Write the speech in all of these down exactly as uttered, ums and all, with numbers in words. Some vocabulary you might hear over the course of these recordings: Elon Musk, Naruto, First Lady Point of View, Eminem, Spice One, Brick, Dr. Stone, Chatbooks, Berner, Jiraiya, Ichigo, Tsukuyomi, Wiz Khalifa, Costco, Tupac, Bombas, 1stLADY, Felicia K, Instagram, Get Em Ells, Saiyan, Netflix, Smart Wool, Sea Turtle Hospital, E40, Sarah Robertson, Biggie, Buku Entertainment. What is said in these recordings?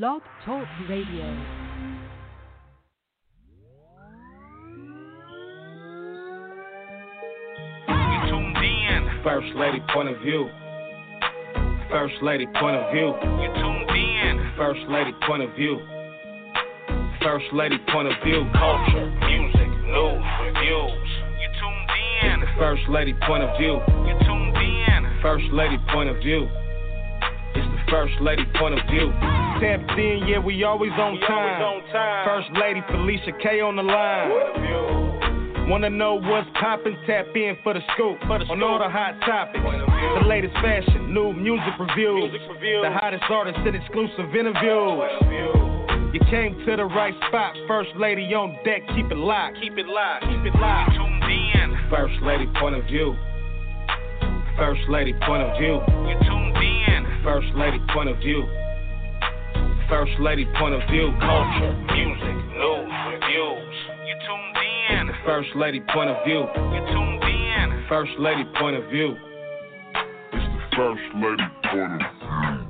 Blog Talk Radio. First Lady Point of View. First Lady Point of View. You tuned in. First Lady Point of View. First Lady Point of View. Culture, music, news, reviews. You tuned in. First Lady Point of View. You tuned in. First Lady Point of View. It's the First Lady Point of View. Tapped in, yeah, we always on time. Always on time. First Lady Felicia K on the line. Wanna know what's poppin'? Tap in for the scoop for the on scoop. All the hot topics, the latest fashion, new music reviews, music reviews. The hottest artists and exclusive interviews. You came to the right spot. First Lady on deck, keep it locked, keep it locked, keep it locked. Tuned in. First Lady Point of View. First Lady Point of View. You tuned in. First Lady Point of View. First Lady Point of View. Culture, music, news, reviews. You tuned. First Lady Point of View. You tuned in. First Lady Point of View. It's the First Lady Point of View.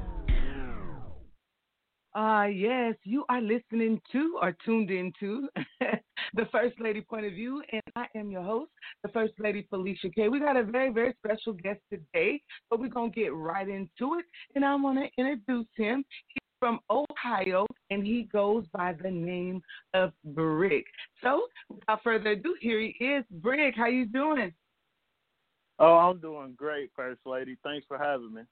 Ah, uh, yes, you are listening to or tuned into the First Lady Point of View, and I am your host, the First Lady Felicia K. We got a very, very special guest today, but we're going to get right into it, and I want to introduce him. He from Ohio, and he goes by the name of Brick. So, without further ado, here he is. Brick, how you doing? Oh, I'm doing great, First Lady. Thanks for having me.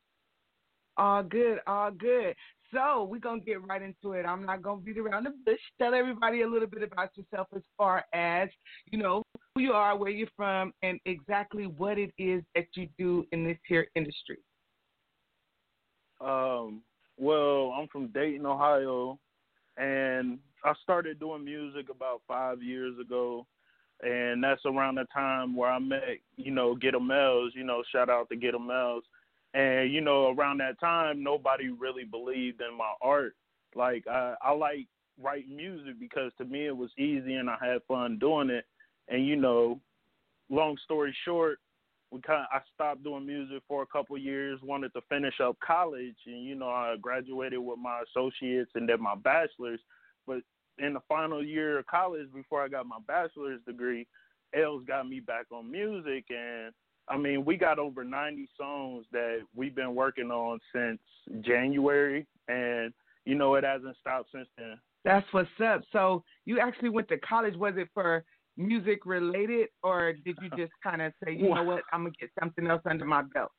All good, all good. So, we're going to get right into it. I'm not going to beat around the bush. Tell everybody a little bit about yourself as far as, you know, who you are, where you're from, and exactly what it is that you do in this here industry. Um... Well, I'm from Dayton, Ohio, and I started doing music about five years ago, and that's around the time where I met, you know, Get Em Ells, you know, shout out to Get Em Ells. And, you know, around that time, nobody really believed in my art. Like, I, I like writing music because to me it was easy and I had fun doing it. And, you know, long story short, We kind of, I stopped doing music for a couple of years, wanted to finish up college, and, you know, I graduated with my associates and then my bachelor's. But in the final year of college, before I got my bachelor's degree, Ells got me back on music. And, I mean, we got over ninety songs that we've been working on since January, and, you know, it hasn't stopped since then. That's what's up. So you actually went to college. Was it for music related, or did you just kind of say, you know what, I'm going to get something else under my belt?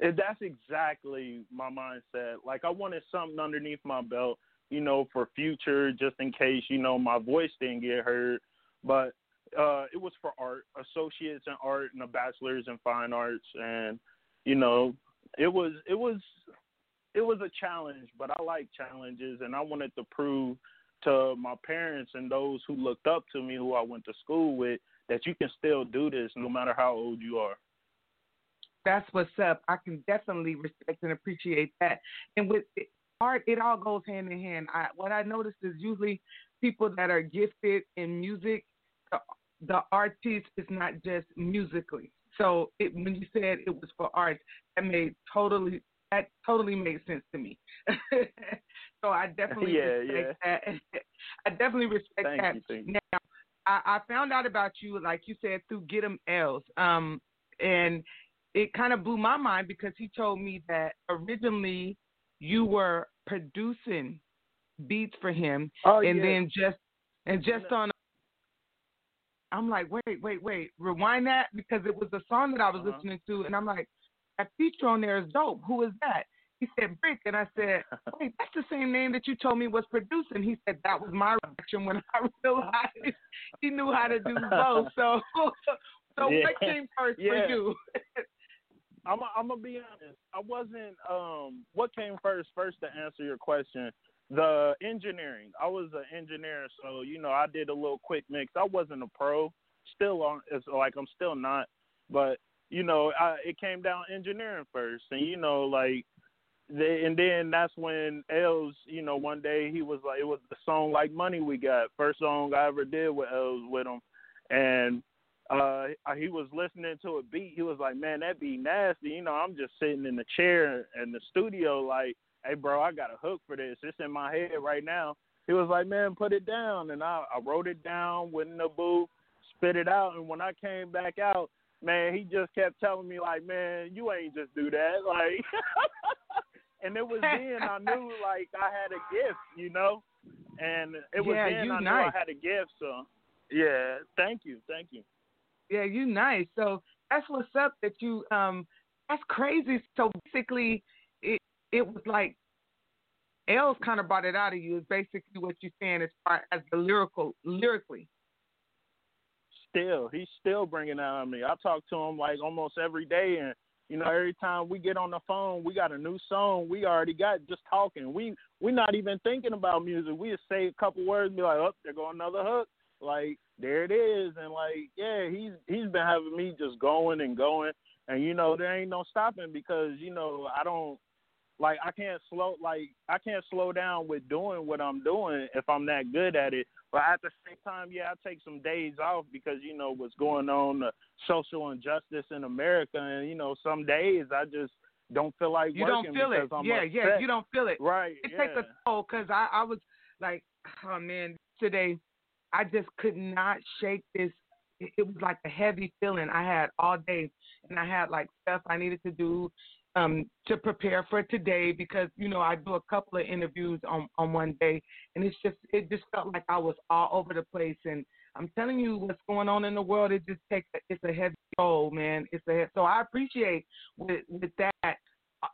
That's exactly my mindset. Like, I wanted something underneath my belt, you know, for future, just in case, you know, my voice didn't get heard. But uh, it was for art, associates in art and a bachelor's in fine arts. And, you know, it was, it was, it was a challenge, but I like challenges, and I wanted to prove to my parents and those who looked up to me, who I went to school with, that you can still do this no matter how old you are. That's what's up. I can definitely respect and appreciate that. And with art, it all goes hand in hand. I, what I noticed is usually people that are gifted in music, the, the artist is not just musically. So it, when you said it was for art, that made totally That totally made sense to me. So I definitely yeah, respect yeah. that. I definitely respect thank that. You, thank now, you. I, I found out about you, like you said, through Get Em Ells. Um, and it kind of blew my mind because he told me that originally you were producing beats for him. Oh, and yeah. then just and just yeah. on I'm like, wait, wait, wait, rewind that, because it was a song that I was uh-huh. listening to, and I'm like, that feature on there is dope. Who is that? He said, Brick. And I said, wait, that's the same name that you told me was producing. He said, that was my reaction when I realized he knew how to do both. So, so yeah. what came first yeah. for you? I'm I'm gonna be honest. I wasn't. Um, what came first? First, to answer your question, the engineering. I was an engineer, so you know I did a little quick mix. I wasn't a pro. Still on. It's like I'm still not, but. You know, I, it came down engineering first, and you know, like, they, and then that's when Ells, you know, one day he was like, it was the song "Like Money We Got," first song I ever did with Ells with him, and uh, he was listening to a beat. He was like, "Man, that beat nasty." You know, I'm just sitting in the chair in the studio, like, hey, bro, I got a hook for this. It's in my head right now. He was like, man, put it down. And I, I wrote it down, went in the booth, spit it out. And when I came back out, man, he just kept telling me, like, man, you ain't just do that. Like, and it was then I knew, like, I had a gift, you know. And it was yeah, then I knew nice. I had a gift. So, yeah, thank you. Thank you. Yeah, you nice. So that's what's up that you – um. That's crazy. So basically, it it was like Ells kind of brought it out of you. Is basically what you're saying as far as the lyrical lyrically. Still, he's still bringing out of me. I talk to him like almost every day, and you know, every time we get on the phone, we got a new song. We already got just talking. We we're not even thinking about music. We just say a couple words, and be like, oh, there go another hook. Like there it is, and like yeah, he's he's been having me just going and going. And, you know, there ain't no stopping because, you know, I don't, like, I can't slow, like, I can't slow down with doing what I'm doing if I'm that good at it. But at the same time, yeah, I take some days off because, you know, what's going on, the social injustice in America. And, you know, some days I just don't feel like you working. You don't feel it. I'm yeah, upset. yeah, you don't feel it. Right, It yeah. takes a toll because I, I was like, oh, man, today I just could not shake this. It was like a heavy feeling I had all day, and I had like stuff I needed to do um, to prepare for today because, you know, I do a couple of interviews on, on one day, and it's just it just felt like I was all over the place. And I'm telling you what's going on in the world, it just takes a, it's a heavy toll, man. It's a so I appreciate with with that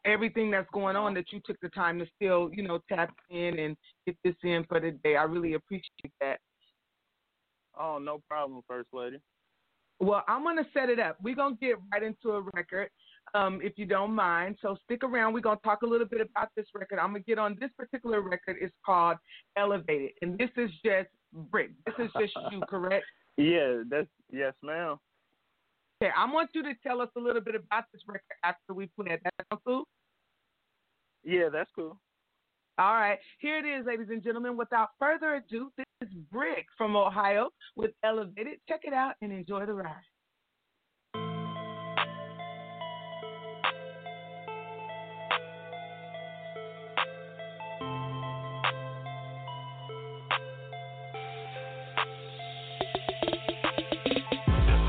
everything that's going on that you took the time to still, you know, tap in and get this in for the day. I really appreciate that. Oh, no problem, First Lady. Well, I'm going to set it up. We're going to get right into a record, um, if you don't mind. So stick around. We're going to talk a little bit about this record. I'm going to get on this particular record. It's called Elevated, and this is just Brick. This is just you, correct? Yeah, that's yes, ma'am. Okay, I want you to tell us a little bit about this record after we play it. That sound cool? Yeah, that's cool. All right. Here it is, ladies and gentlemen. Without further ado, this is Brick from Ohio with Elevated. Check it out and enjoy the ride.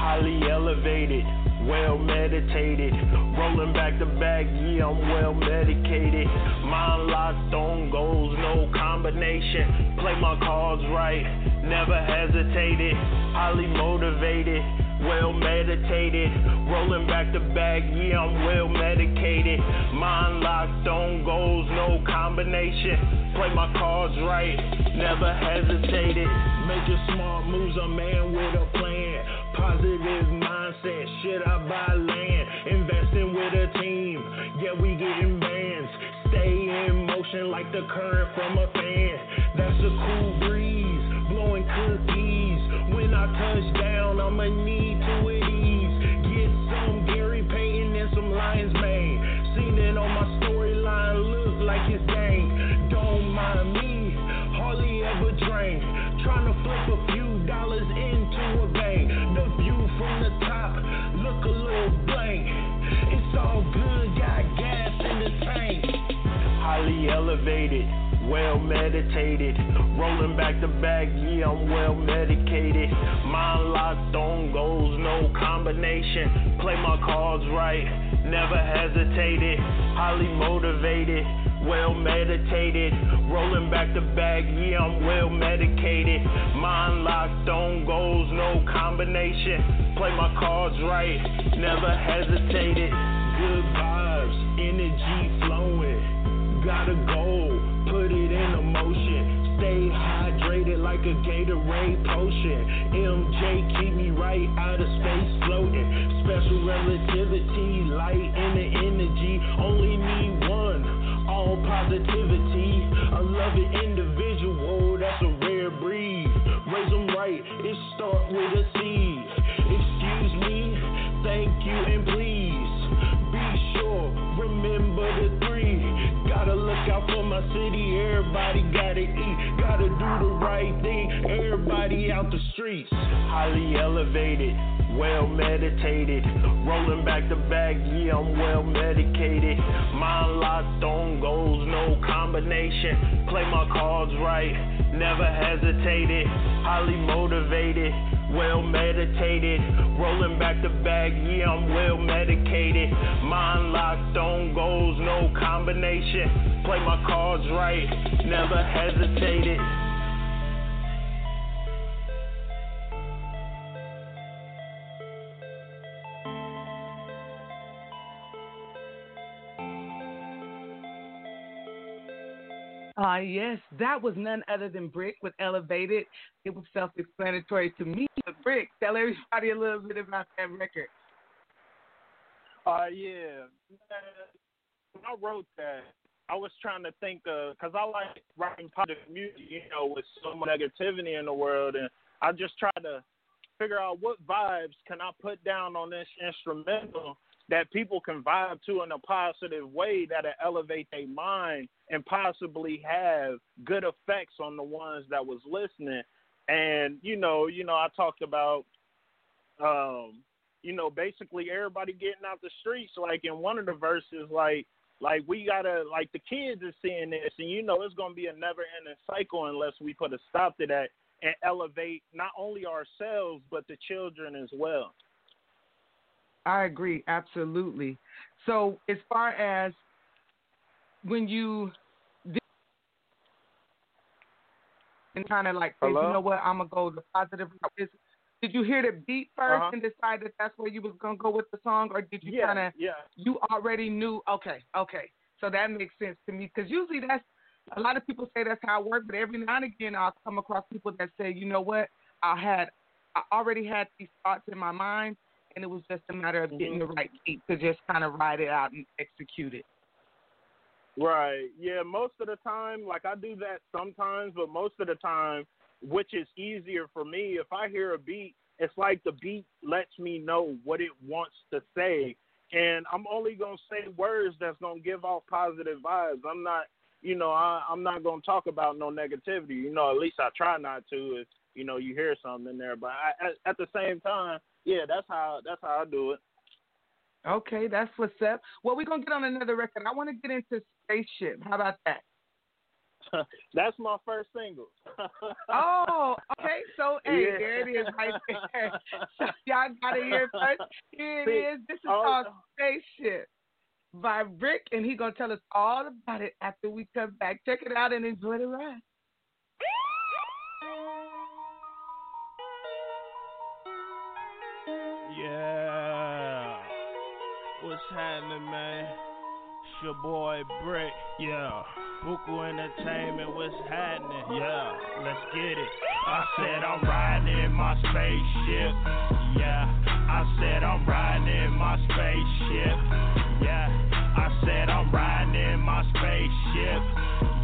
Highly elevated, well meditated. Rolling back the bag, yeah, I'm well medicated. Mind locked on goals, no combination. Play my cards right, never hesitated. Highly motivated, well meditated. Rolling back the bag, yeah, I'm well medicated. Mind locked on goals, no combination. Play my cards right, never hesitated. Making smart moves, a man with a plan. Positive mindset, shit, I buy land. Investing with a team, yeah, we getting bands. Stay in motion like the current from a fan. That's a cool breeze, blowing cookies. When I touch down, I'ma need to at ease. Get some Gary Payton and some Lions Mane. Seen it on my storyline, look like it's dang. Don't mind me, hardly ever drank. Tryna flip a few dollars into a bank. The view from the top, look a little blank. It's all good, got gas in the tank. Highly elevated, well meditated. Rolling back the bag, yeah, I'm well medicated. Mind locked on goals, no combination. Play my cards right, never hesitated. Highly motivated, well meditated. Rolling back the bag, yeah, I'm well medicated. Mind locked on goals, no combination. Play my cards right, never hesitated. Good vibes, energy flowing. Got a goal, put it into motion. Stay hydrated like a Gatorade potion. M J keep me right out of space floating. Special relativity, light in the energy. Only need one, all positivity. A loving individual, that's a rare breed. Raise them right, it start with a C. Excuse me, thank you and please. Be sure, remember the three. Gotta look out for my city, everybody gotta eat. Gotta do the right thing, everybody out the streets. Highly elevated, well meditated. Rolling back the bag, yeah, I'm well medicated. Mind locked on goals, no combination. Play my cards right, never hesitated. Highly motivated, well meditated. Rolling back the bag, yeah, I'm well medicated. Mind locked on goals, no combination. Play my cards right, never hesitated. Ah, uh, yes, that was none other than Brick with Elevated. It was self-explanatory to me. But Brick, tell everybody a little bit about that record. Uh, yeah. When I wrote that, I was trying to think of, because I like writing positive music, you know, with so much negativity in the world, and I just tried to figure out what vibes can I put down on this instrumental that people can vibe to in a positive way that'll elevate their mind and possibly have good effects on the ones that was listening. And, you know, you know, I talked about, um, you know, basically everybody getting out the streets, like in one of the verses, like, like we gotta, like the kids are seeing this and, you know, it's going to be a never ending cycle unless we put a stop to that and elevate not only ourselves, but the children as well. I agree, absolutely. So as far as when you and kind of like, hey, you know what, I'm going to go the positive route. Did you hear the beat first uh-huh. and decide that that's where you was going to go with the song? Or did you yeah, kind of, yeah. you already knew, okay, okay. So that makes sense to me. Because usually that's, a lot of people say that's how it works. But every now and again, I'll come across people that say, you know what, I had, I already had these thoughts in my mind. And it was just a matter of getting the right beat to just kind of ride it out and execute it. Right. Yeah, most of the time, like I do that sometimes, but most of the time, which is easier for me, if I hear a beat, it's like the beat lets me know what it wants to say. And I'm only going to say words that's going to give off positive vibes. I'm not, you know, I, I'm not going to talk about no negativity. You know, at least I try not to if, you know, you hear something in there. But I, at, at the same time, yeah, that's how that's how I do it. Okay, that's what's up. Well, we're going to get on another record. I want to get into Spaceship. How about that? That's my first single. Oh, okay. So, hey, yeah. There it is right there. So, y'all got to hear it first. Here it See, is. This is oh, called Spaceship by Brick, and he's going to tell us all about it after we come back. Check it out and enjoy the ride. Yeah, what's happening, man? It's your boy Brick. Yeah, Buku Entertainment. What's happening? Yeah, let's get it. I said I'm riding in my spaceship. Yeah, I said I'm riding in my spaceship. Yeah, I said I'm riding in my spaceship.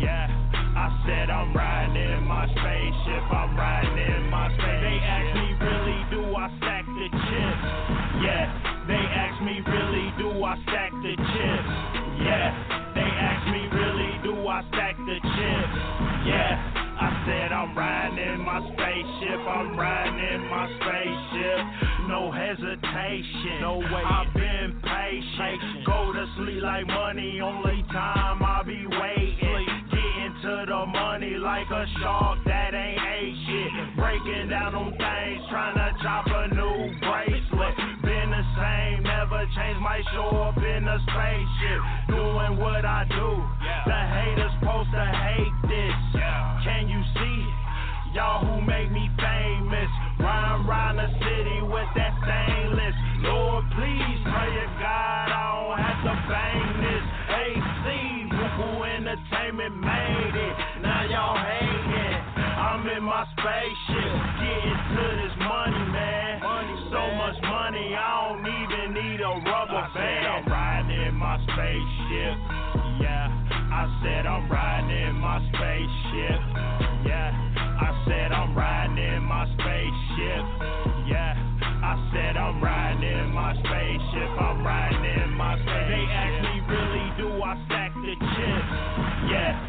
Yeah, I said I'm riding in my spaceship. I'm riding in my spaceship. They ask me, really, do I stack the chips? Yeah, they ask me, really, do I stack the chips? Yeah, they ask me, really, do I stack the chips? Yeah, I said I'm riding in my spaceship. I'm riding in my spaceship. No hesitation. No way. I've been patient. Go to sleep like money. Only time I be waiting. To the money like a shark that ain't ate shit. Breaking down them things, trying to chop a new bracelet. Been the same, never changed, might show up in a spaceship. Doing what I do, the haters supposed to hate this. Can you see it? Y'all who make me famous. Rhyme round the city with that stainless. Lord, please pray to God I don't have to bang this. A C Entertainment made it, now y'all hating. I'm in my spaceship, getting to this money, man. Money, so man. Much money, I don't even need a rubber I band. I said I'm riding in my spaceship, yeah. I said I'm riding in my spaceship, yeah. I said I'm riding in my spaceship, yeah. I said I'm riding in my spaceship, I'm riding in my spaceship. They ask me, really, do I stack the chips? Yeah,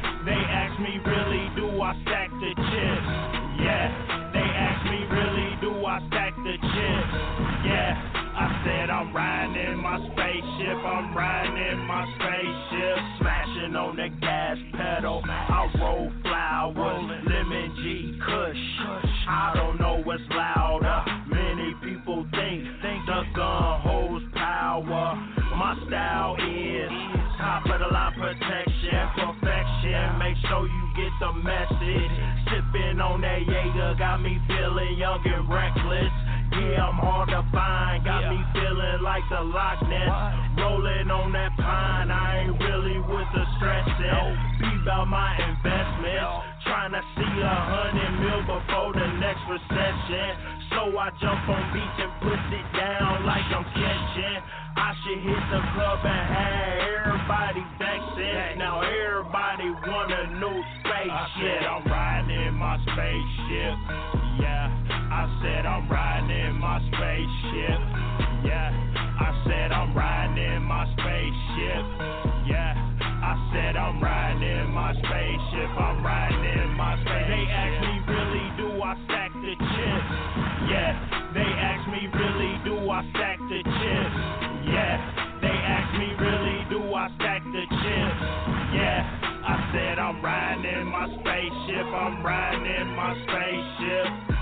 I stack the chips? Yeah. They ask me, really, do I stack the chips? Yeah. I said, I'm riding in my spaceship. I'm riding in my spaceship. Smashing on the gas pedal. I roll flowers. Lemon G Kush. I don't know what's louder. Many people think the gun holds power. My style is top of the line protection, perfection. Make sure you get the message. Sipping on that Jaeger got me feeling young and reckless. Yeah, I'm hard to find. Got me feeling like the Loch Ness. Rolling on that pine. I ain't really with the stressing. Be about my investments. Trying to see a hundred mil before the next recession. So I jump on beach and put it down like I'm catching. I should hit the club and have everybody vexing. Now everybody want a new spaceship. I said I'm riding in my spaceship. Yeah. I said I'm riding in my spaceship. Yeah. I said I'm riding in my spaceship. Yeah. I said I'm riding in my spaceship. I'm riding in my spaceship. They ask me, really, do I stack the chips? Yeah, they ask me, really, do I stack the chips? Yeah, they ask me, really, do I stack the chips? Yeah, I said I'm riding in my spaceship, I'm riding in my spaceship.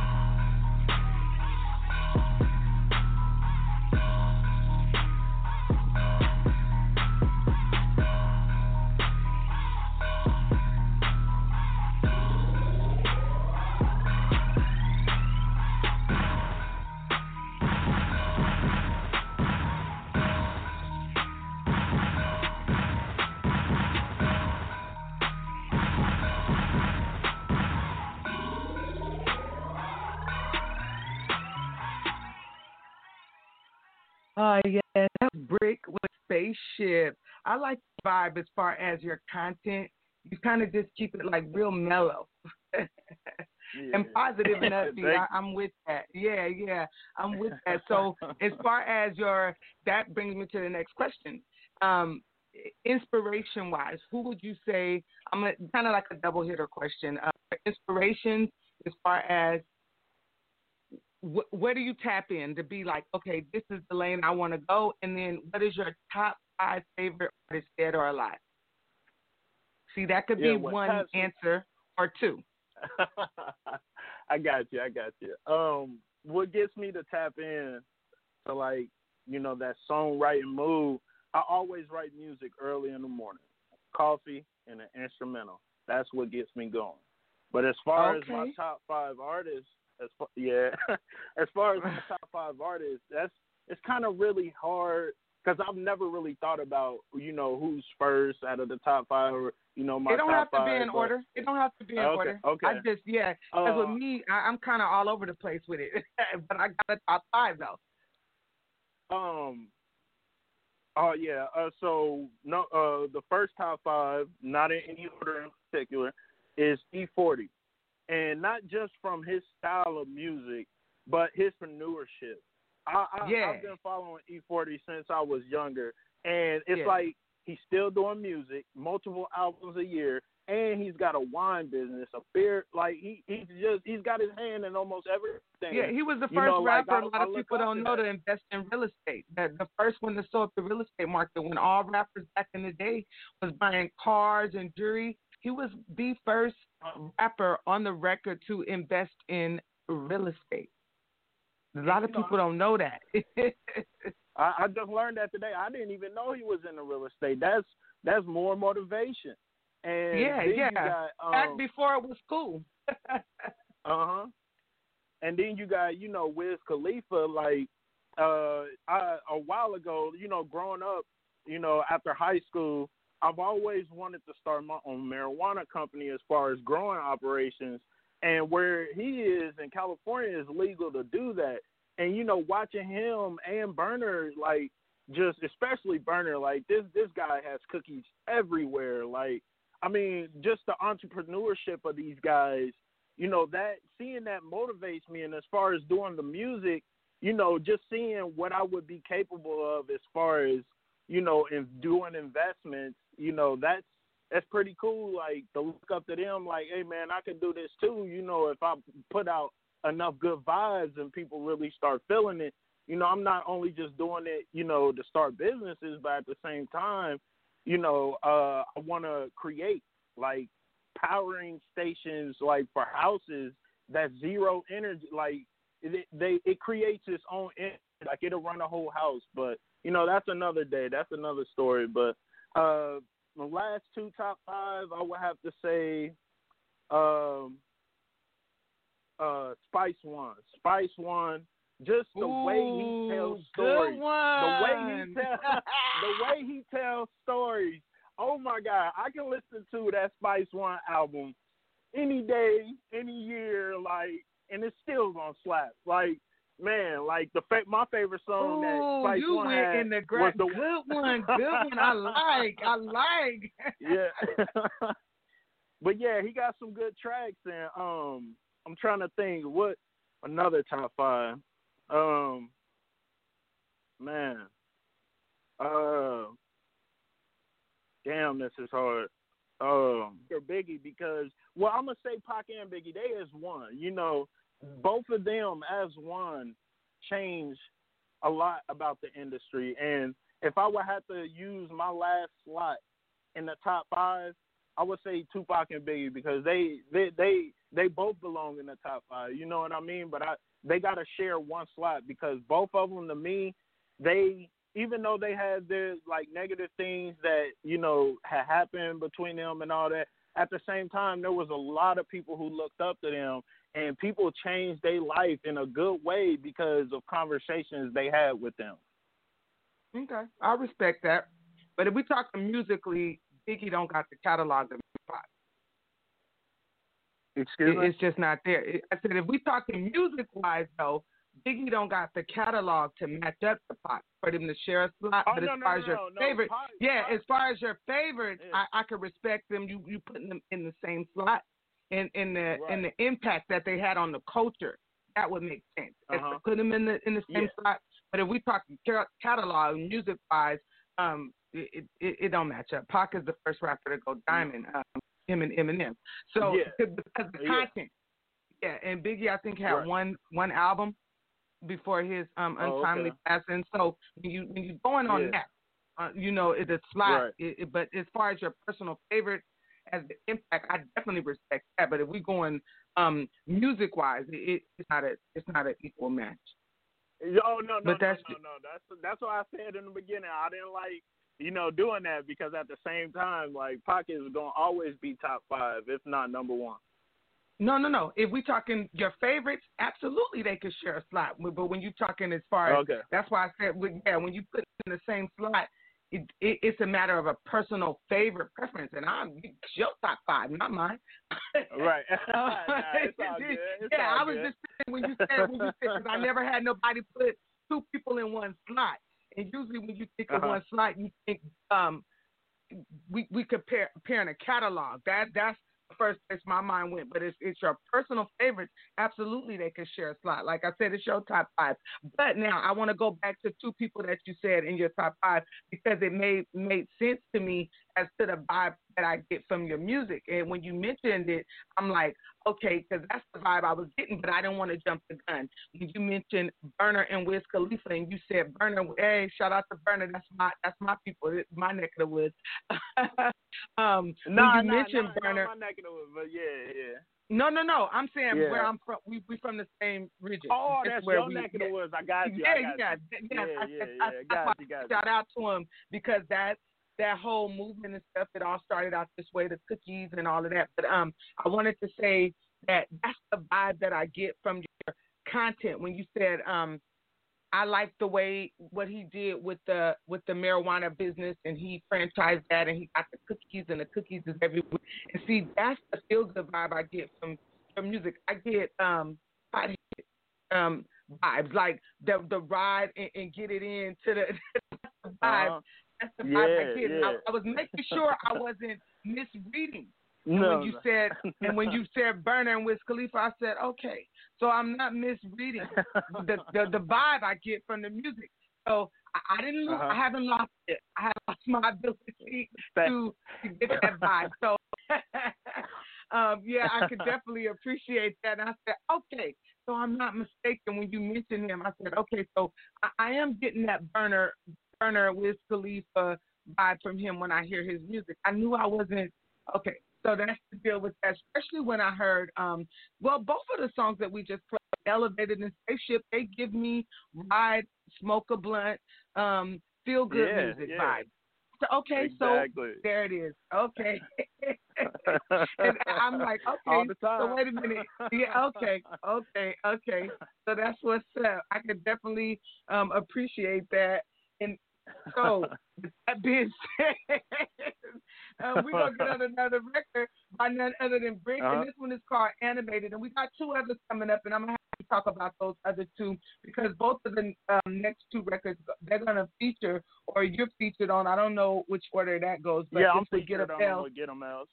Uh, yeah, that's Brick with Spaceship. I like the vibe as far as your content. You kind of just keep it like real mellow yeah. and positive and upbeat. I, I'm with that. Yeah, yeah, I'm with that. So as far as your, that brings me to the next question. Um, inspiration-wise, who would you say, I'm kind of like a double-hitter question. Uh, inspirations as far as where do you tap in to be like, okay, this is the lane I want to go? And then what is your top five favorite artists, dead or alive? See, that could yeah, be one types- answer or two. I got you. I got you. Um, what gets me to tap in to, like, you know, that songwriting move, I always write music early in the morning, coffee and an instrumental. That's what gets me going. But as far okay. as my top five artists, As far, yeah, as far as my top five artists, that's it's kind of really hard because I've never really thought about, you know, who's first out of the top five. Or, you know, my it don't top have to five, be in but... order. It don't have to be in okay, order. Okay. I just yeah, because uh, with me, I, I'm kind of all over the place with it. But I got a top five though. Um. Oh uh, yeah. Uh, so no. Uh, the first top five, not in any order in particular, is E forty. And not just from his style of music, but his entrepreneurship. I, I, yeah. I've been following E forty since I was younger. And it's yeah. like he's still doing music, multiple albums a year, and he's got a wine business, a beer. Like, he, he's just, he's got his hand in almost everything. Yeah, he was the first you know, rapper like, I, a lot I of people don't know that. To invest in real estate. The, the first one to sold the real estate market when all rappers back in the day was buying cars and jewelry. He was the first rapper on the record to invest in real estate. A lot of people don't know that. I, I just learned that today. I didn't even know he was in the real estate. That's that's more motivation. And yeah, yeah. Got, um, back before it was cool. uh-huh. And then you got, you know, Wiz Khalifa. Like, uh, I, a while ago, you know, growing up, you know, after high school, I've always wanted to start my own marijuana company as far as growing operations, and where he is in California is legal to do that. And, you know, watching him and Berner, like, just especially Berner, like this, this guy has cookies everywhere. Like, I mean, just the entrepreneurship of these guys, you know, that seeing that motivates me. And as far as doing the music, you know, just seeing what I would be capable of as far as, you know, in doing investments, you know, that's that's pretty cool, like, to look up to them, like, hey, man, I can do this too, you know, if I put out enough good vibes and people really start feeling it, you know, I'm not only just doing it, you know, to start businesses, but at the same time, you know, uh, I want to create, like, powering stations, like, for houses that zero energy, like, it, they, it creates its own energy, like, it'll run a whole house, but, you know, that's another day, that's another story, but, uh, the last two top five, I would have to say um, uh, Spice One. Spice One, just the Ooh, way he tells stories. Good one. The way he tells the way he tells stories. Oh my God, I can listen to that Spice One album any day, any year, like, and it's still gonna slap. Like, man, like the fa- my favorite song Ooh, that Spice you One went had in the gra- was the good one, good one. I like, I like. Yeah, but yeah, he got some good tracks, and um, I'm trying to think what another top five. Um, man, uh, damn, this is hard. Um, or Biggie, because well, I'm gonna say Pac and Biggie. They is one, you know. Both of them as one change a lot about the industry. And if I would have to use my last slot in the top five, I would say Tupac and Biggie, because they they they, they both belong in the top five. You know what I mean? But I they got to share one slot, because both of them, to me, they even though they had their like negative things that, you know, had happened between them and all that, at the same time, there was a lot of people who looked up to them. And people changed their life in a good way because of conversations they had with them. Okay, I respect that. But if we talk musically, Biggie don't got the catalog of Tupac. Excuse it, me? It's just not there. It, I said if we talking music-wise, though, Biggie don't got the catalog to match up the Tupac for them to share a slot. Oh, but no, as far no, as your no, favorite, no, Pac, yeah, Pac. as far as your favorite, yeah. I, I could respect them. You you putting them in the same slot. And, and the right. and the impact that they had on the culture, that would make sense. Uh-huh. Put them in the in the same yeah. slot. But if we talk catalog music wise, um, it, it it don't match up. Pac is the first rapper to go diamond. Um, him and Eminem. So yeah. because the content, yeah. yeah. And Biggie, I think, had right. one one album before his um untimely oh, okay. passing. So when you when you're going on yeah. that, uh, you know, it's a slot. Right. It, it, but as far as your personal favorite. As the impact, I definitely respect that. But if we're going um, music-wise, it, it's not a it's not an equal match. Oh no, no, but no, that's no, no. That's that's what I said in the beginning. I didn't like you know doing that because at the same time, like Pac is gonna always be top five, if not number one. No, no, no. If we talking your favorites, absolutely they could share a slot. But when you talking as far as okay. that's why I said yeah, when you put in the same slot. It, it, it's a matter of a personal favorite preference, and I'm your top five, not mine. Right. Nah, it's all good. It's yeah, all I was good. Just saying when you said when you said because I never had nobody put two people in one slot, and usually when you think uh-huh. of one slot, you think um we we compare comparing a catalog. That that's the first place my mind went. But it's it's your personal favorites. Absolutely, they can share a slot. Like I said, it's your top five. But now I want to go back to two people that you said in your top five because it made made sense to me as to the vibe that I get from your music. And when you mentioned it, I'm like, okay, because that's the vibe I was getting, but I didn't want to jump the gun. When you mentioned Berner and Wiz Khalifa, and you said Berner, hey, shout out to Berner. That's my that's my people. It's my neck of the woods. um, no, when you no, mentioned no, Berner, no, my neck of the woods, but yeah, yeah. No, no, no. I'm saying yeah. where I'm from. We we from the same region. Oh, that's, that's where your we, neck of the woods. I got you. Yeah, I got yeah, you. yeah, yeah, I, yeah. I, I, yeah got you, got shout you. out to him because that's that whole movement and stuff, it all started out this way, the cookies and all of that. But um, I wanted to say that that's the vibe that I get from your content. When you said um, I like the way what he did with the with the marijuana business and he franchised that and he got the cookies and the cookies is everywhere. And see, that's the feel-good vibe I get from from music. I get um, I get, um vibes like the the ride and, and get it in to the, the vibe. Uh-huh. That's the vibe yeah, I get. Yeah. I, I was making sure I wasn't misreading. No, when you no. said and when you said Berner and Wiz Khalifa, I said okay. So I'm not misreading the, the the vibe I get from the music. So I, I didn't. Uh-huh. I haven't lost it. I have lost my ability to, to get that vibe. So um, yeah, I could definitely appreciate that. And I said, okay. So I'm not mistaken when you mentioned him. I said, okay. So I, I am getting that Berner, Berner Wiz Khalifa vibe from him when I hear his music. I knew I wasn't okay. So that's the deal with that, especially when I heard, um, well, both of the songs that we just played, Elevated and Spaceship, they give me Ride, Smoke a Blunt, um, Feel Good yeah, Music yeah. vibe. So, okay, exactly. So there it is. Okay. And I'm like, okay, so wait a minute. Yeah, okay, okay, okay. So that's what's up. I could definitely um, appreciate that. And so, that being said, um, we're going to get on another record by none other than Brick, uh-huh. and this one is called Animated. And we got two others coming up, and I'm going to have to talk about those other two because both of the um, next two records, they're going to feature, or you're featured on. I don't know which order that goes. But yeah, I'm featured get on L. Get Em Ells.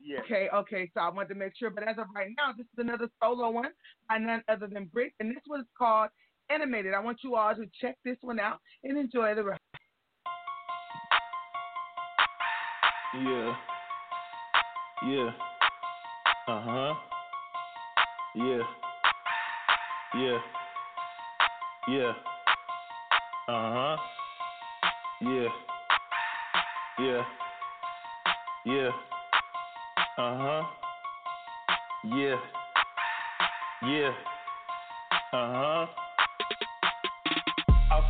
Yeah. Okay, okay, so I wanted to make sure. But as of right now, this is another solo one by none other than Brick, and this one is called Animated. I want you all to check this one out and enjoy the rest. Yeah, yeah, uh-huh, yeah, yeah, yeah, uh-huh, yeah, yeah, yeah, uh-huh, yeah, yeah, uh-huh.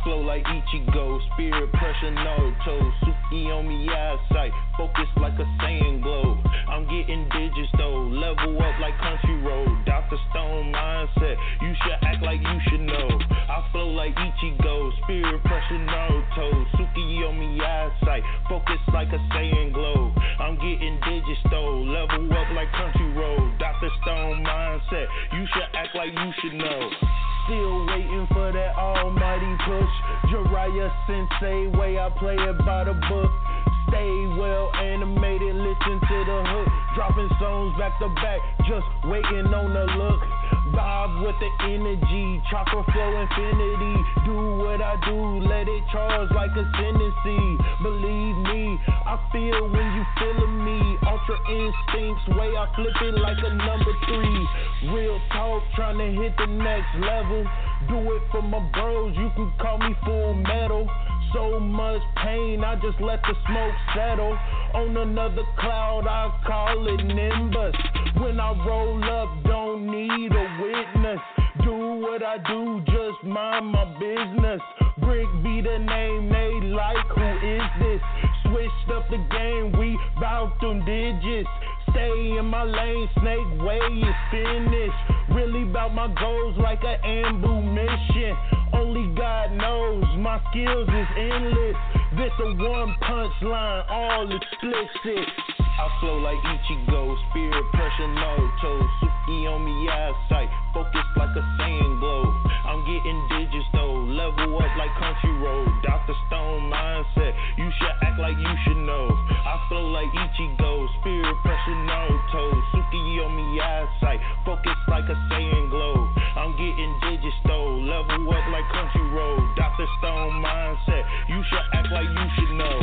Flow like Ichigo, spirit pressure Naruto, Tsukuyomi eyesight, focus like a Saiyan glow. I'm getting digits though, level up like country road. Doctor Stone mindset, you should act like you should know. I flow like Ichigo, spirit pressure Naruto, Tsukuyomi eyesight, focus like a Saiyan glow. I'm getting digits though, level up like country road. Doctor Stone mindset, you should act like you should know. Still waiting for that almighty push. Jiraiya sensei, way I play it by the book. Stay well animated, listen to the hook. Dropping songs back to back, just waiting on the look. Vibe with the energy, chakra flow infinity. Do what I do, let it charge like ascendancy. Believe me, I feel when you feeling me. Ultra instincts, way I flip it like a number three. Real talk, trying to hit the next level. Do it for my bros, you can call me Full Metal. So much pain, I just let the smoke settle. On another cloud, I call it Nimbus. When I roll up, don't need a witness. Do what I do, just mind my business. Brick be the name, they like, who is this? Switched up the game, we bout them digits. Stay in my lane, snake way is finished. Really bout my goals like an ambu mission. Only God knows my skills is endless. This a one punch line, all explicit. I flow like Ichigo, spirit pressure Naruto, Tsukuyomi eyesight, focus like a Saiyan glow. I'm getting digits though, level up like country road. Doctor Stone mindset, you should act like you should know. I flow like Ichigo, spirit pressure Naruto, Tsukuyomi eyesight, focus like a Saiyan glow. I'm getting digits though, level up like country road. Doctor Stone mindset, you should act like you should know.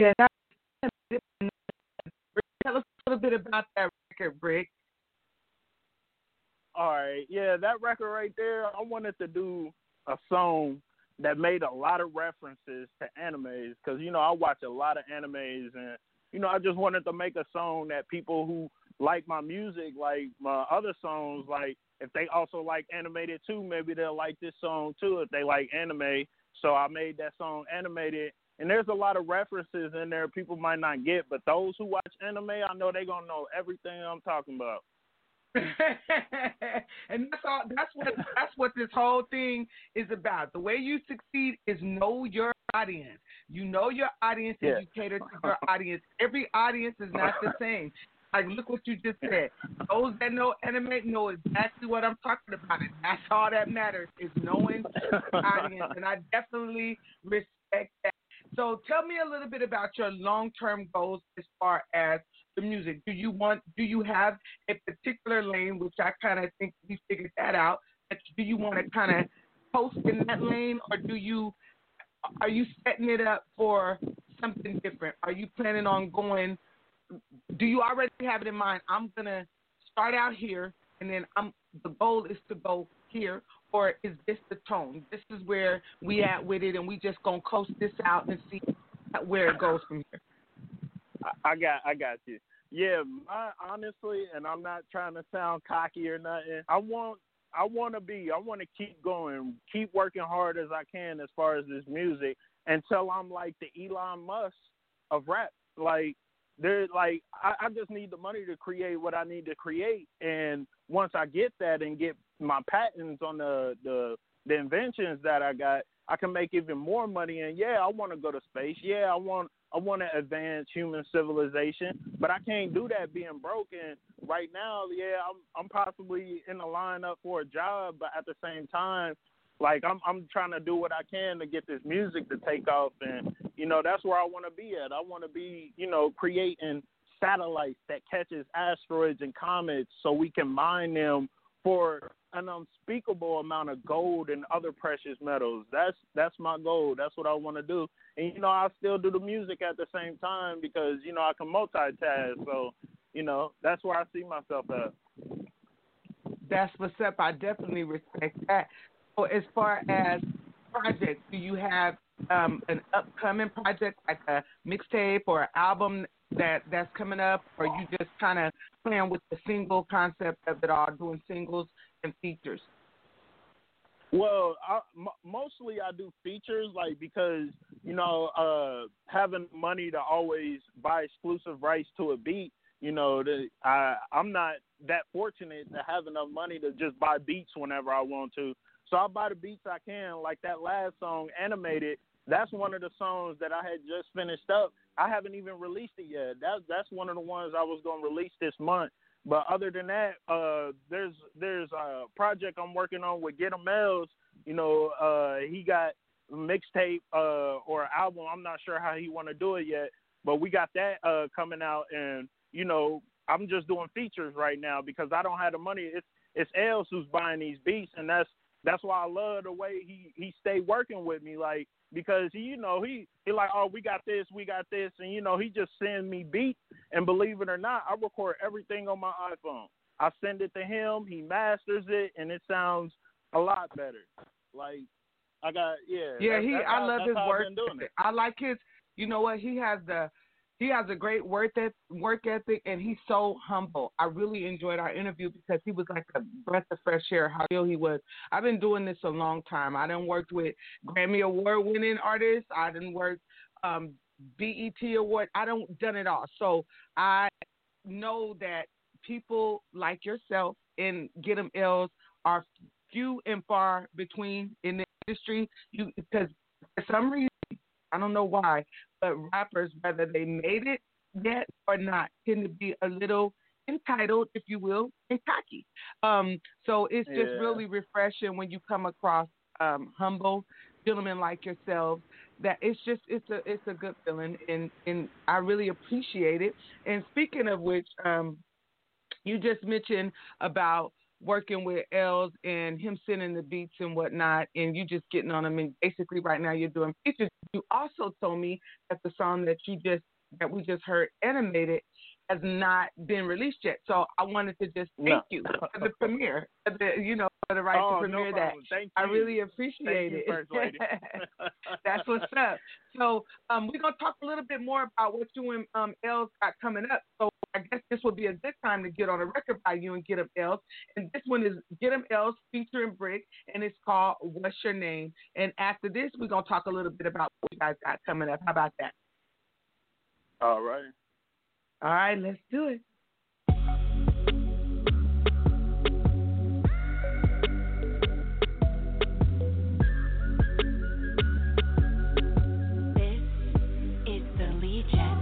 Yeah, tell us a little bit about that record, Brick. All right, yeah, that record right there, I wanted to do a song that made a lot of references to animes because, you know, I watch a lot of animes and, you know, I just wanted to make a song that people who like my music, like my other songs, like if they also like animated too, maybe they'll like this song too if they like anime. So I made that song Animated. And there's a lot of references in there people might not get, but those who watch anime, I know they're going to know everything I'm talking about. And that's all. That's what that's what this whole thing is about. The way you succeed is know your audience. You know your audience yeah. and you cater to your audience. Every audience is not the same. Like, look what you just said. Those that know anime know exactly what I'm talking about. And that's all that matters is knowing the audience. And I definitely respect that. So tell me a little bit about your long-term goals as far as the music. Do you want? Do you have a particular lane, which I kind of think we figured that out? Do you want to kind of post in that lane, or do you? Are you setting it up for something different? Are you planning on going? Do you already have it in mind? I'm gonna start out here, and then I'm. The goal is to go here. Or is this the tone? This is where we at with it, and we just gonna coast this out and see where it goes from here. I, I got, I got you. Yeah, I, honestly, and I'm not trying to sound cocky or nothing. I want, I want to be, I want to keep going, keep working hard as I can as far as this music until I'm like the Elon Musk of rap. Like, there, like I, I just need the money to create what I need to create, and once I get that and get my patents on the, the the inventions that I got, I can make even more money. And yeah, I want to go to space. Yeah, I want I want to advance human civilization, but I can't do that being broken right now. Yeah, I'm I'm possibly in the lineup for a job, but at the same time, like I'm I'm trying to do what I can to get this music to take off, and you know that's where I want to be at. I want to be you know creating satellites that catches asteroids and comets so we can mine them for an unspeakable amount of gold and other precious metals. That's that's my goal. That's what I want to do. And, you know, I still do the music at the same time because, you know, I can multitask. So, you know, that's where I see myself at. That's what's up. I definitely respect that. So as far as projects, do you have um, an upcoming project, like a mixtape or an album that that's coming up, or you just kind of playing with the single concept of it all, doing singles and features? Well, I, m- mostly I do features, like because you know uh, having money to always buy exclusive rights to a beat. You know, the, I I'm not that fortunate to have enough money to just buy beats whenever I want to. So I buy the beats I can, like that last song, Animated. That's one of the songs that I had just finished up. I haven't even released it yet. That's that's one of the ones I was going to release this month. But other than that, uh, there's there's a project I'm working on with Get Em Ells. You know, uh, he got mixtape uh, or album. I'm not sure how he want to do it yet, but we got that uh, coming out. And you know, I'm just doing features right now because I don't have the money. It's it's Ells who's buying these beats, and that's that's why I love the way he he stay working with me, like. Because, you know, he, he like, oh, we got this, we got this. And, you know, he just send me beats. And believe it or not, I record everything on my iPhone. I send it to him. He masters it, and it sounds a lot better. Like, I got, yeah. Yeah, he. I love his work. I like his, you know what, he has the, he has a great work ethic, and he's so humble. I really enjoyed our interview because he was like a breath of fresh air, how real he was. I've been doing this a long time. I done worked with Grammy Award-winning artists. I done worked um, B E T Award. I done done it all. So I know that people like yourself and Get Em Ells are few and far between in the industry, you, because for some reason, I don't know why, but rappers, whether they made it yet or not, tend to be a little entitled, if you will, and cocky. Um, so it's just yeah. really refreshing when you come across um, humble gentlemen like yourselves. That it's just it's a it's a good feeling, and and I really appreciate it. And speaking of which, um, you just mentioned about working with Ells and him sending the beats and whatnot, and you just getting on them, and basically right now you're doing features. You also told me that the song that you just that we just heard, Animated, has not been released yet. So I wanted to just thank no. you for the premiere, for the, you know, for the right oh, to premiere no that. Thank I you. really appreciate thank it. You, First Lady. That's what's up. So um, we're gonna talk a little bit more about what you and um, Ells got coming up. So I guess this would be a good time to get on a record by you and Get Em Ells. And this one is Get Em Ells featuring Brick, and it's called What's Your Name? And after this, we're going to talk a little bit about what you guys got coming up. How about that? All right. All right, let's do it. This is the Legion.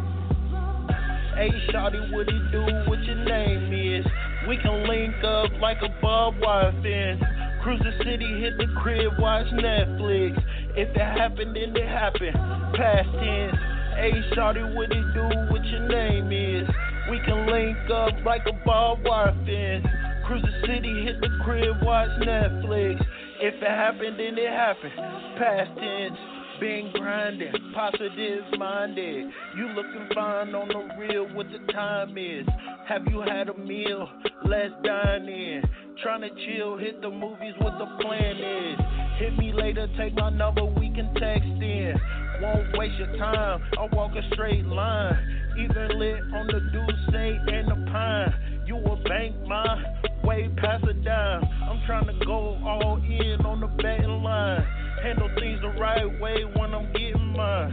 Hey, shawty, what it do? What your name is? We can link up like a barbed wire fence. Cruise the city, hit the crib, watch Netflix. If it happened, then it happened. Past tense. Hey, shawty, what it do? What your name is? We can link up like a barbed wire fence. Cruise the city, hit the crib, watch Netflix. If it happened, then it happened. Past tense. Been grinding, positive minded. You looking fine on the real, what the time is. Have you had a meal? Let's dine in. Trying to chill, hit the movies, what the plan is. Hit me later, take my number, we can text in. Won't waste your time, I'll walk a straight line. Even lit on the Douce and the Pine. You a bank mine, way past a dime. I'm trying to go all in on the betting line. Handle things the right way when I'm getting mine.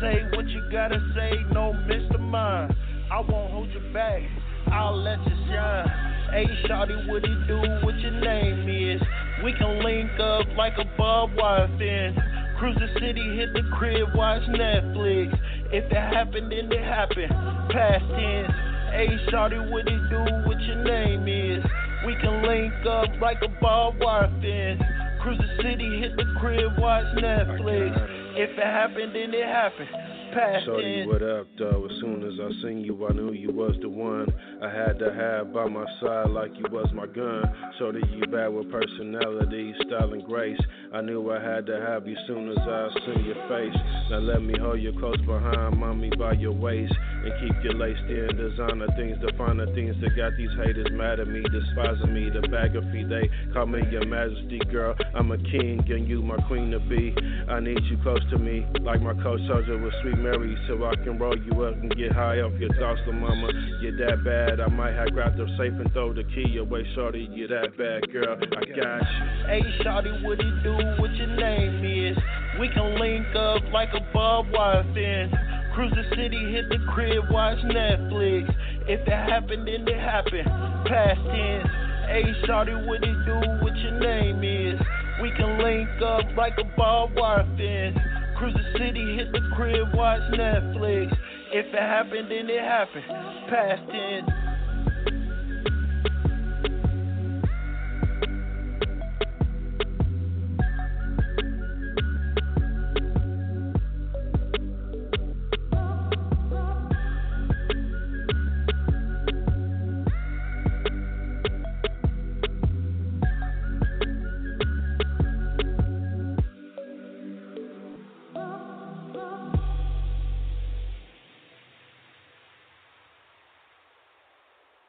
Say what you gotta say, no Mister Mine. I won't hold you back, I'll let you shine. Hey, shawty, what it do? What your name is? We can link up like a barbed wire fence. Cruise the city, hit the crib, watch Netflix. If it happened, then it happened. Past tense. Hey, shawty, what it do? What your name is? We can link up like a barbed wire fence. Cruise the city, hit the crib, watch Netflix. If it happened, then it happened. Past Shorty, what up, though? As soon as I seen you, I knew you was the one I had to have by my side like you was my gun. Shorty, you bad with personality, style, and grace. I knew I had to have you soon as I seen your face. Now let me hold you close behind, mommy, by your waist. And keep your lace there and designer things, the finer things that got these haters mad at me, despising me, the bag of feet. They call me your majesty, girl. I'm a king and you my queen to be. I need you close to me, like my coach soldier with Sweet Mary, so I can roll you up and get high off your thoughts, the mama. You're that bad, I might have grabbed her safe and throw the key away, shorty. You're that bad, girl. I got you. Hey, shorty, what it do? What your name is? We can link up like a barbed wire fence. Cruise the city, hit the crib, watch Netflix. If it happened, then it happened. Past tense. Hey, shawty, what it do? What your name is? We can link up like a barbed wire fence. Cruise the city, hit the crib, watch Netflix. If it happened, then it happened. Past tense.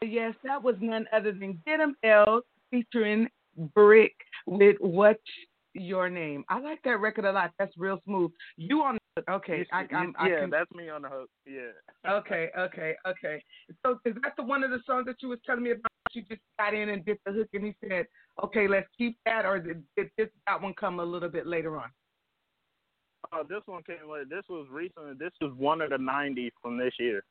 Yes, that was none other than Get Em Ells featuring Brick with What's Your Name. I like that record a lot. That's real smooth. You on the hook. Okay. I, I'm, yeah, I can, that's me on the hook. Yeah. Okay, okay, okay. So is that the one of the songs that you was telling me about? You just got in and did the hook and he said, okay, let's keep that, or did, did this that one come a little bit later on? Oh, this one came later. This was recent. This was one of the nineties from this year.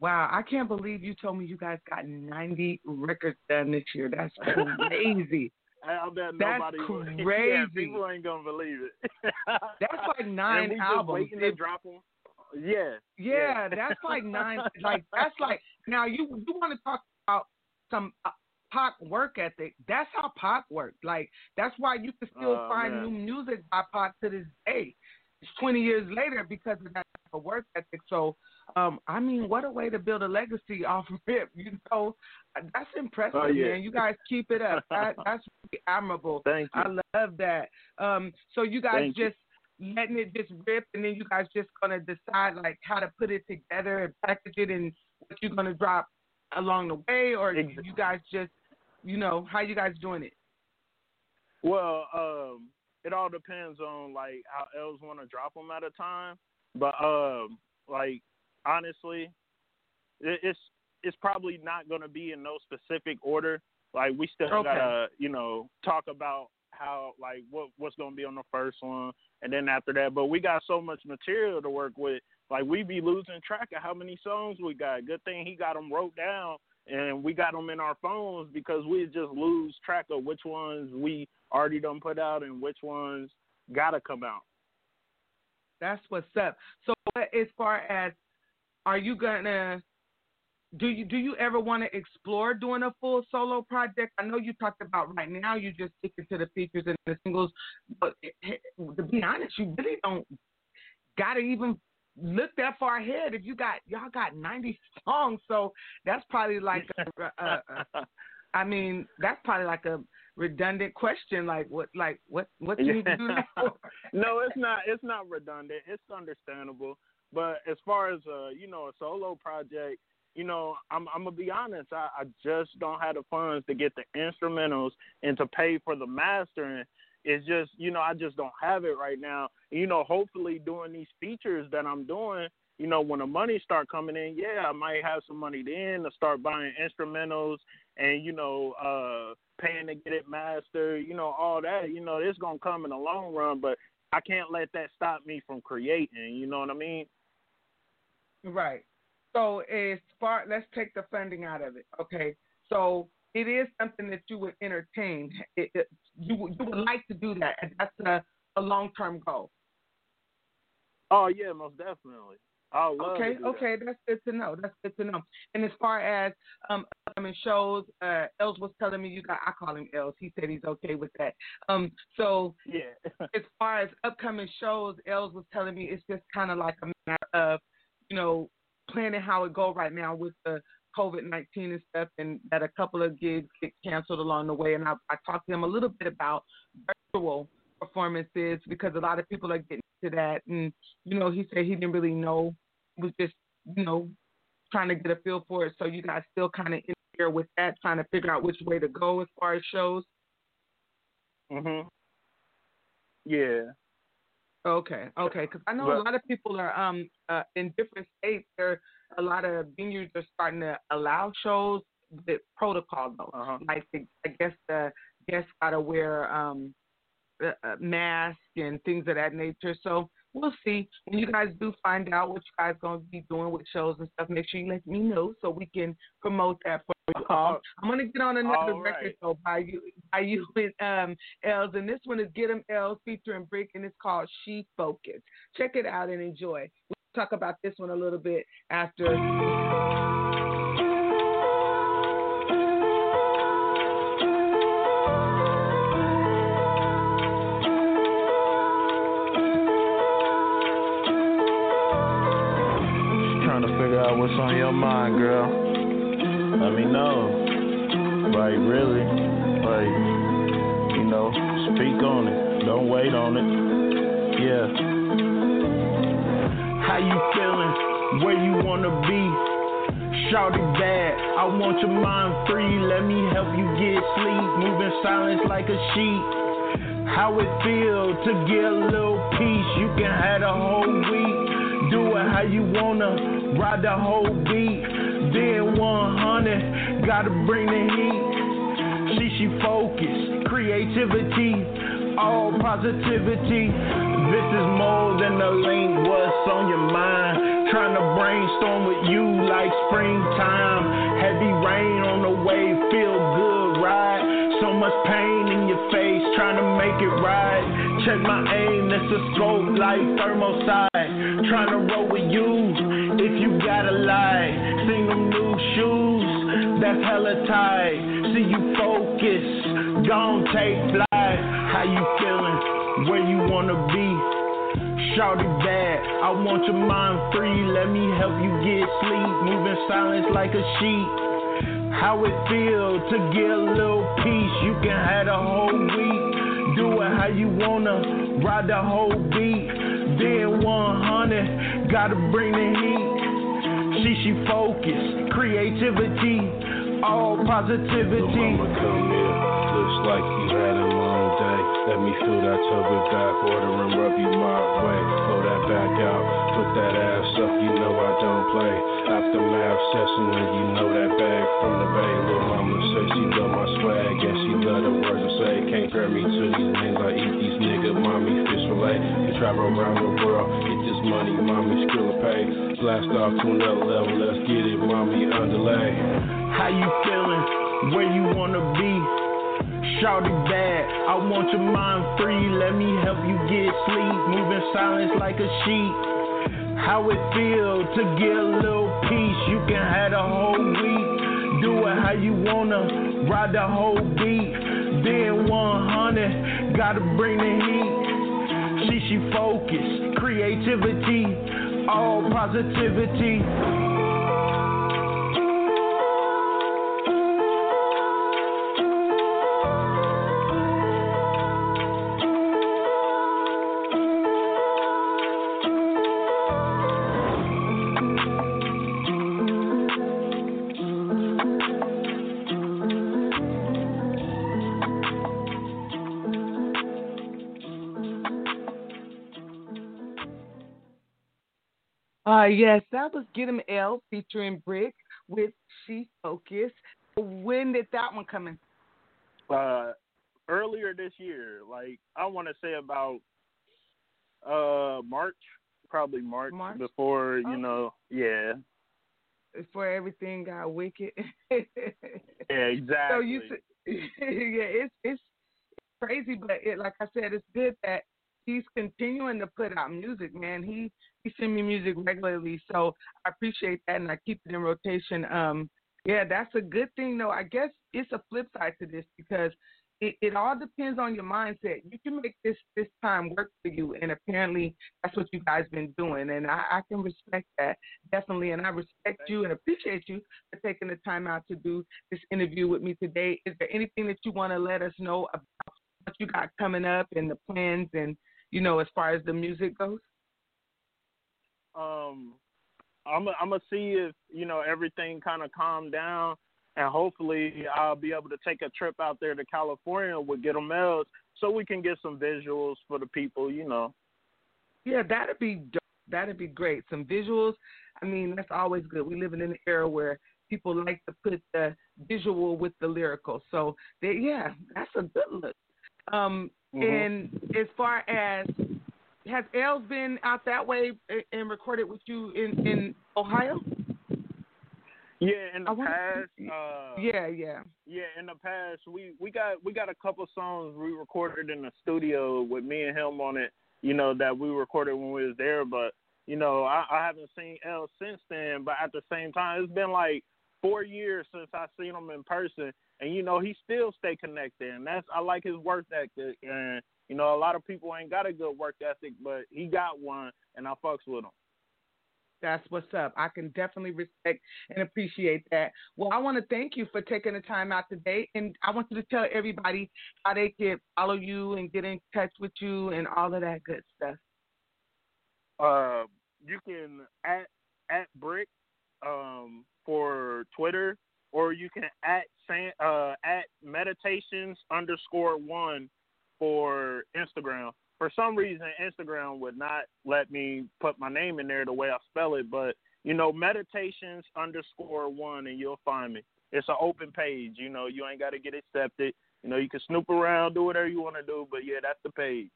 Wow, I can't believe you told me you guys got ninety records done this year. That's crazy. I bet nobody That's would. crazy. Yeah, people ain't going to believe it. That's like nine and albums. Just waiting to drop them. Yeah, yeah. Yeah, that's like nine. Like that's like, now you, you want to talk about some uh, Pac work ethic. That's how Pac worked. Like, that's why you can still oh, find man. new music by Pac to this day. It's twenty years later because of that type of work ethic. So, Um, I mean, what a way to build a legacy off of it, you know. That's impressive, oh, yeah. man. You guys keep it up. That, that's really admirable. Thank you. I love that. Um, so you guys Thank just you. letting it just rip, and then you guys just gonna decide like how to put it together and package it, and what you're gonna drop along the way, or exactly. you guys just, you know, how you guys doing it? Well, um, it all depends on like how elves want to drop them at a time, but um, like. Honestly, it's it's probably not going to be in no specific order. Like, we still okay. gotta, you know, talk about how, like, what what's going to be on the first one, and then after that. But we got so much material to work with. Like, we be losing track of how many songs we got. Good thing he got them wrote down, and we got them in our phones, because we just lose track of which ones we already done put out and which ones gotta come out. That's what's up. So as far as Are you gonna do you do you ever want to explore doing a full solo project? I know you talked about right now you just sticking to the features and the singles, but to be honest, you really don't gotta even look that far ahead. If you got y'all got ninety songs, so that's probably like a, a, a, I mean that's probably like a redundant question. Like what? Like what? What do you do now? No, it's not. It's not redundant. It's understandable. But as far as uh, you know, a solo project, you know, I'm, I'm gonna be honest. I, I just don't have the funds to get the instrumentals and to pay for the mastering. It's just, you know, I just don't have it right now. You know, hopefully doing these features that I'm doing, you know, when the money start coming in, yeah, I might have some money then to start buying instrumentals and, you know, uh, paying to get it mastered, you know, all that. You know, it's going to come in the long run, but I can't let that stop me from creating, you know what I mean? Right. So as far, let's take the funding out of it, okay? So it is something that you would entertain. It, it, you, you would like to do that. And that's a, a long-term goal. Oh, yeah, most definitely. I would love okay, to do okay, that. That's good to know. That's good to know. And as far as um, upcoming shows, uh, Els was telling me you got, I call him Els. He said he's okay with that. Um, so yeah. As far as upcoming shows, Els was telling me it's just kind of like a matter of, you know, planning how it go right now with the COVID nineteen and stuff, and that a couple of gigs get canceled along the way. And I, I talked to them a little bit about virtual performances because a lot of people are getting to that. And, you know, he said he didn't really know. He was just, you know, trying to get a feel for it. So you guys still kind of in here with that, trying to figure out which way to go as far as shows? Mm-hmm. Yeah. Okay, okay, because I know but, a lot of people are um uh, in different states. There, a lot of venues are starting to allow shows with protocol though. Uh-huh. Like the, I guess the guests gotta wear um a mask and things of that nature. So we'll see when you guys do find out what you guys gonna be doing with shows and stuff. Make sure you let me know so we can promote that for you all. I'm gonna get on another right. record though by you by you and um Els, and this one is Get Em Ells featuring Brick, and it's called She Focused. Check it out and enjoy. We'll talk about this one a little bit after. What's on your mind, girl? Let me know. Like, really. Like, you know, speak on it. Don't wait on it. Yeah. How you feeling? Where you wanna be? Shout it bad. I want your mind free. Let me help you get sleep. Move in silence like a sheep. How it feel to get a little peace? You can have the whole week. Do it how you wanna. Ride the whole beat. Then one hundred. Gotta bring the heat. See, she focused. Creativity. All positivity. This is more than a link. What's on your mind? Trying to brainstorm with you like springtime. Heavy rain on the way. Feel good, ride. So much pain in your face, trying to make it right. Check my aim, it's a scope like thermoside. Trying to roll with you, if you gotta lie. Seen them new shoes, that's hella tight. See you focus, gon' take flight. How you feeling, where you wanna be? Shout it bad, I want your mind free. Let me help you get sleep, move in silence like a sheep. How it feel to get a little peace? You can have the whole week. Do it how you wanna. Ride the whole beat. Then one hundred. Gotta bring the heat. See, she focused. Creativity. All positivity. Mama, come here. Looks like you had a long day. Let me feel that tubby back. Order and rub you my way. Throw that back out. Put that ass up. You know I don't play. Aftermath session when you know that bag from the bay. Little mama says she love my swag and she love the words I say. Can't grab me to these things. I eat these nigga mommy fish fillet. You travel around the world, get this money, mommy skill pay. Blast off to another level, let's get it, mommy underlay. How you feeling? Where you wanna be? Shout it bad, I want your mind free. Let me help you get sleep. Move in silence like a sheep. how it feel to get a little piece. You can have the whole week, do it how you wanna, ride the whole beat. Then one hundred, gotta bring the heat. She, she focused, creativity, all positivity. Uh, yes, that was Get Em Ells featuring Brick with She Focus. When did that one come in? Uh, earlier this year. Like, I want to say about uh, March, probably March, March? before, you oh. know, yeah. Before everything got wicked. Yeah, exactly. So you, yeah, it's, it's crazy, but it, like I said, it's good that he's continuing to put out music, man. He he send me music regularly, so I appreciate that, and I keep it in rotation. Um, yeah, that's a good thing, though. I guess it's a flip side to this because it, it all depends on your mindset. You can make this, this time work for you, and apparently that's what you guys been doing, and I, I can respect that, definitely, and I respect you and appreciate you for taking the time out to do this interview with me today. Is there anything that you want to let us know about what you got coming up and the plans and, you know, as far as the music goes? Um, I'm I'm gonna see if, you know, everything kind of calmed down, and hopefully I'll be able to take a trip out there to California with Get Em Ells so we can get some visuals for the people, you know. Yeah, that'd be that'd be great. Some visuals. I mean, that's always good. We live in an era where people like to put the visual with the lyrical. So they, yeah, that's a good look. Um. Mm-hmm. And as far as, has Ells been out that way and recorded with you in, in Ohio? Yeah, in the past. Uh, yeah, yeah. Yeah, in the past, we, we got we got a couple songs we recorded in the studio with me and him on it, you know, that we recorded when we was there. But, you know, I, I haven't seen Ells since then. But at the same time, it's been like four years since I've seen him in person. And, you know, he still stay connected, and that's I like his work ethic. And, you know, a lot of people ain't got a good work ethic, but he got one, and I fucks with him. That's what's up. I can definitely respect and appreciate that. Well, I want to thank you for taking the time out today, and I want you to tell everybody how they can follow you and get in touch with you and all of that good stuff. Uh, you can at, at Brick um, for Twitter. Or you can at uh, at meditations underscore one for Instagram. For some reason, Instagram would not let me put my name in there the way I spell it. But, you know, meditations underscore one, and you'll find me. It's an open page. You know, you ain't got to get accepted. You know, you can snoop around, do whatever you want to do. But, yeah, that's the page.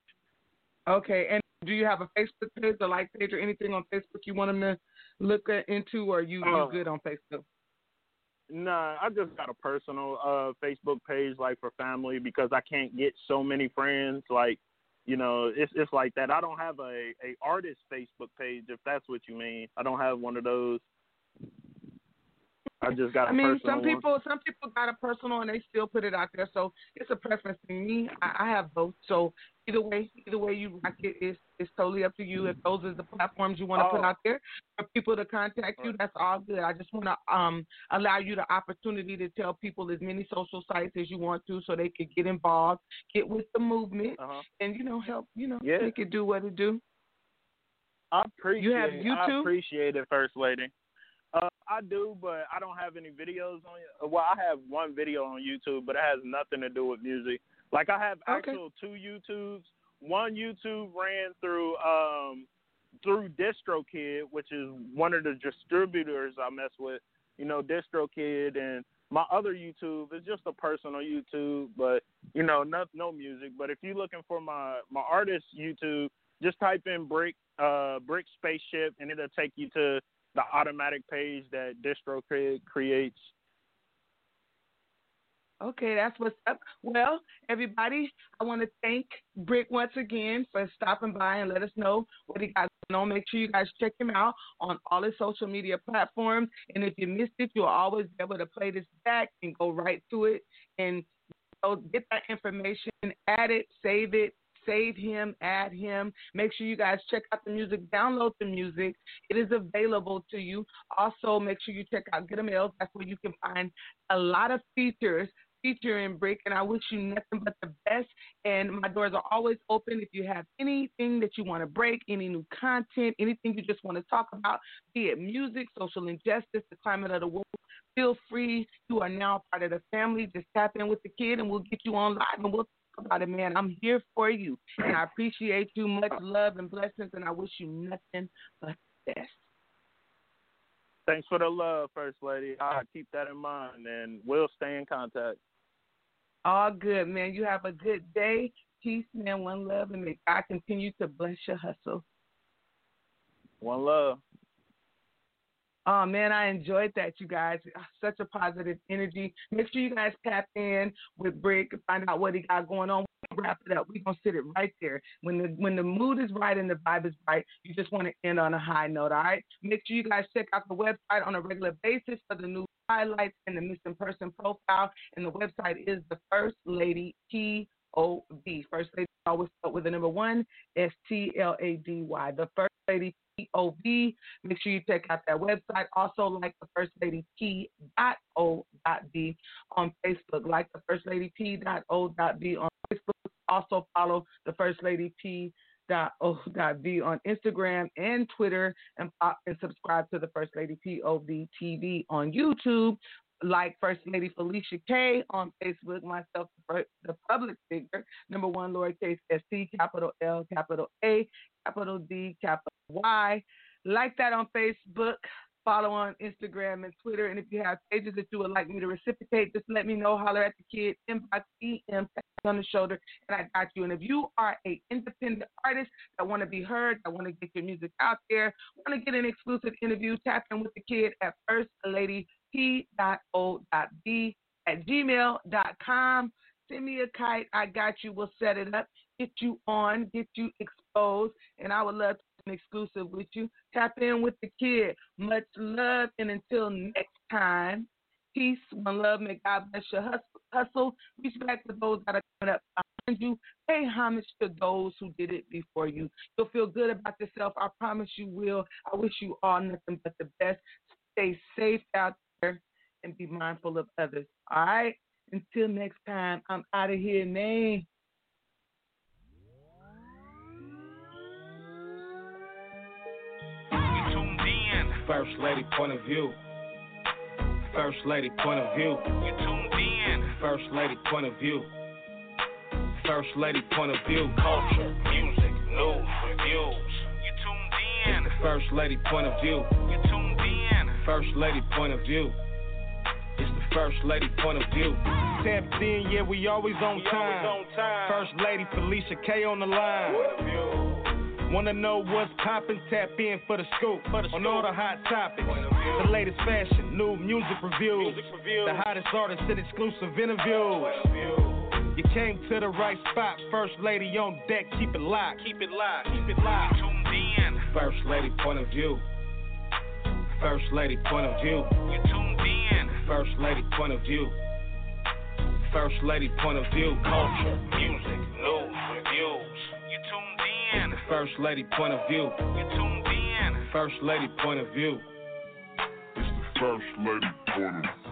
Okay. And do you have a Facebook page, a like page, or anything on Facebook you want them to look at, into, or are you, oh. you good on Facebook? Nah, I just got a personal uh, Facebook page, like, for family, because I can't get so many friends. Like, you know, it's it's like that. I don't have a, a artist Facebook page, if that's what you mean. I don't have one of those. I just got a I mean, personal some people, one. Some people got a personal, and they still put it out there. So it's a preference to me. I, I have both. So either way, either way you rock it, it's, it's totally up to you. If those are the platforms you want to oh. put out there for people to contact you, that's all good. I just want to um, allow you the opportunity to tell people as many social sites as you want to so they could get involved, get with the movement, uh-huh. and, you know, help, you know, yeah. they could do what it do. I appreciate, you have YouTube? I appreciate it, First Lady. Uh, I do, but I don't have any videos on it. Well, I have one video on YouTube, but it has nothing to do with music. Like, I have okay. actual two YouTubes. One YouTube ran through um, through DistroKid, which is one of the distributors I mess with, you know, DistroKid. And my other YouTube is just a personal YouTube, but, you know, no, no music. But if you're looking for my, my artist YouTube, just type in Brick, uh, Brick Spaceship, and it'll take you to the automatic page that DistroKid creates. Okay, that's what's up. Well, everybody, I want to thank Brick once again for stopping by and let us know what he got know, make sure you guys check him out on all his social media platforms. And if you missed it, you'll always be able to play this back and go right to it and so get that information, add it, save it, save him, add him. Make sure you guys check out the music, download the music. It is available to you. Also, make sure you check out Get Em Ells. That's where you can find a lot of features featuring Brick, and I wish you nothing but the best. And my doors are always open. If you have anything that you want to break, any new content, anything you just want to talk about, be it music, social injustice, the climate of the world, feel free. You are now part of the family. Just tap in with the kid, and we'll get you on live, and we'll talk about it, man. I'm here for you, and I appreciate you. Much love and blessings, and I wish you nothing but the best. Thanks for the love, First Lady. I'll keep that in mind, and we'll stay in contact. All good, man. You have a good day. Peace, man. One love, and may God continue to bless your hustle. One love. Oh, man, I enjoyed that, you guys. Such a positive energy. Make sure you guys tap in with Brick and find out what he got going on. We'll wrap it up. We're going to sit it right there. When the when the mood is right and the vibe is right, you just want to end on a high note, all right? Make sure you guys check out the website on a regular basis for the new highlights and the missing person profile. And the website is the First Lady P O V. First Lady always start with the number one, S T L A D Y. The First Lady P O V. Make sure you check out that website. Also, like the First Lady P O V on Facebook. Like the First Lady P O V on Facebook. Also, follow the First Lady P O V on Instagram and Twitter, and, uh, and subscribe to the First Lady P O V T V on YouTube. Like First Lady Felicia K on Facebook, myself, the public figure, number one, lowercase S C, capital L, capital A, capital D, capital Y. Like that on Facebook. Follow on Instagram and Twitter. And if you have pages that you would like me to reciprocate, just let me know. Holler at the kid. Inbox, E M, tap on the shoulder, and I got you. And if you are an independent artist that want to be heard, that want to get your music out there, want to get an exclusive interview, tap in with the kid at first lady P O V at gmail dot com. Send me a kite. I got you. We'll set it up, get you on, get you exposed, and I would love to exclusive with you. Tap in with the kid. Much love, and until next time, peace, one love. May God bless your hustle. Reach back to those that are coming up behind you. Pay homage to those who did it before you. You'll feel good about yourself. I promise you will. I wish you all nothing but the best. Stay safe out there and be mindful of others. All right? Until next time, I'm out of here, man. First Lady Point of View. First Lady Point of View. You tuned in. First Lady Point of View. First Lady Point of View. Culture, music, news, reviews. You tuned in. First Lady Point of View. You tuned in. First Lady Point of View. It's the First Lady Point of View. Tapped in, yeah, we always on time. Always on time. First Lady Felicia K on the line. What a view. Wanna know what's poppin'? Tap in for the scoop for the on scoop. All the hot topics, the latest fashion, new music reviews, music reviews. The hottest artists and exclusive interviews. You came to the right spot, First Lady on deck, keep it locked, keep it locked, keep it locked. Tuned in, First Lady Point of View. First Lady Point of View. You tuned in, First Lady Point of View. First Lady Point of View. Culture, music, news, reviews. You tuned. First Lady Point of View. You tuned in. First Lady Point of View. It's the First Lady Point of View.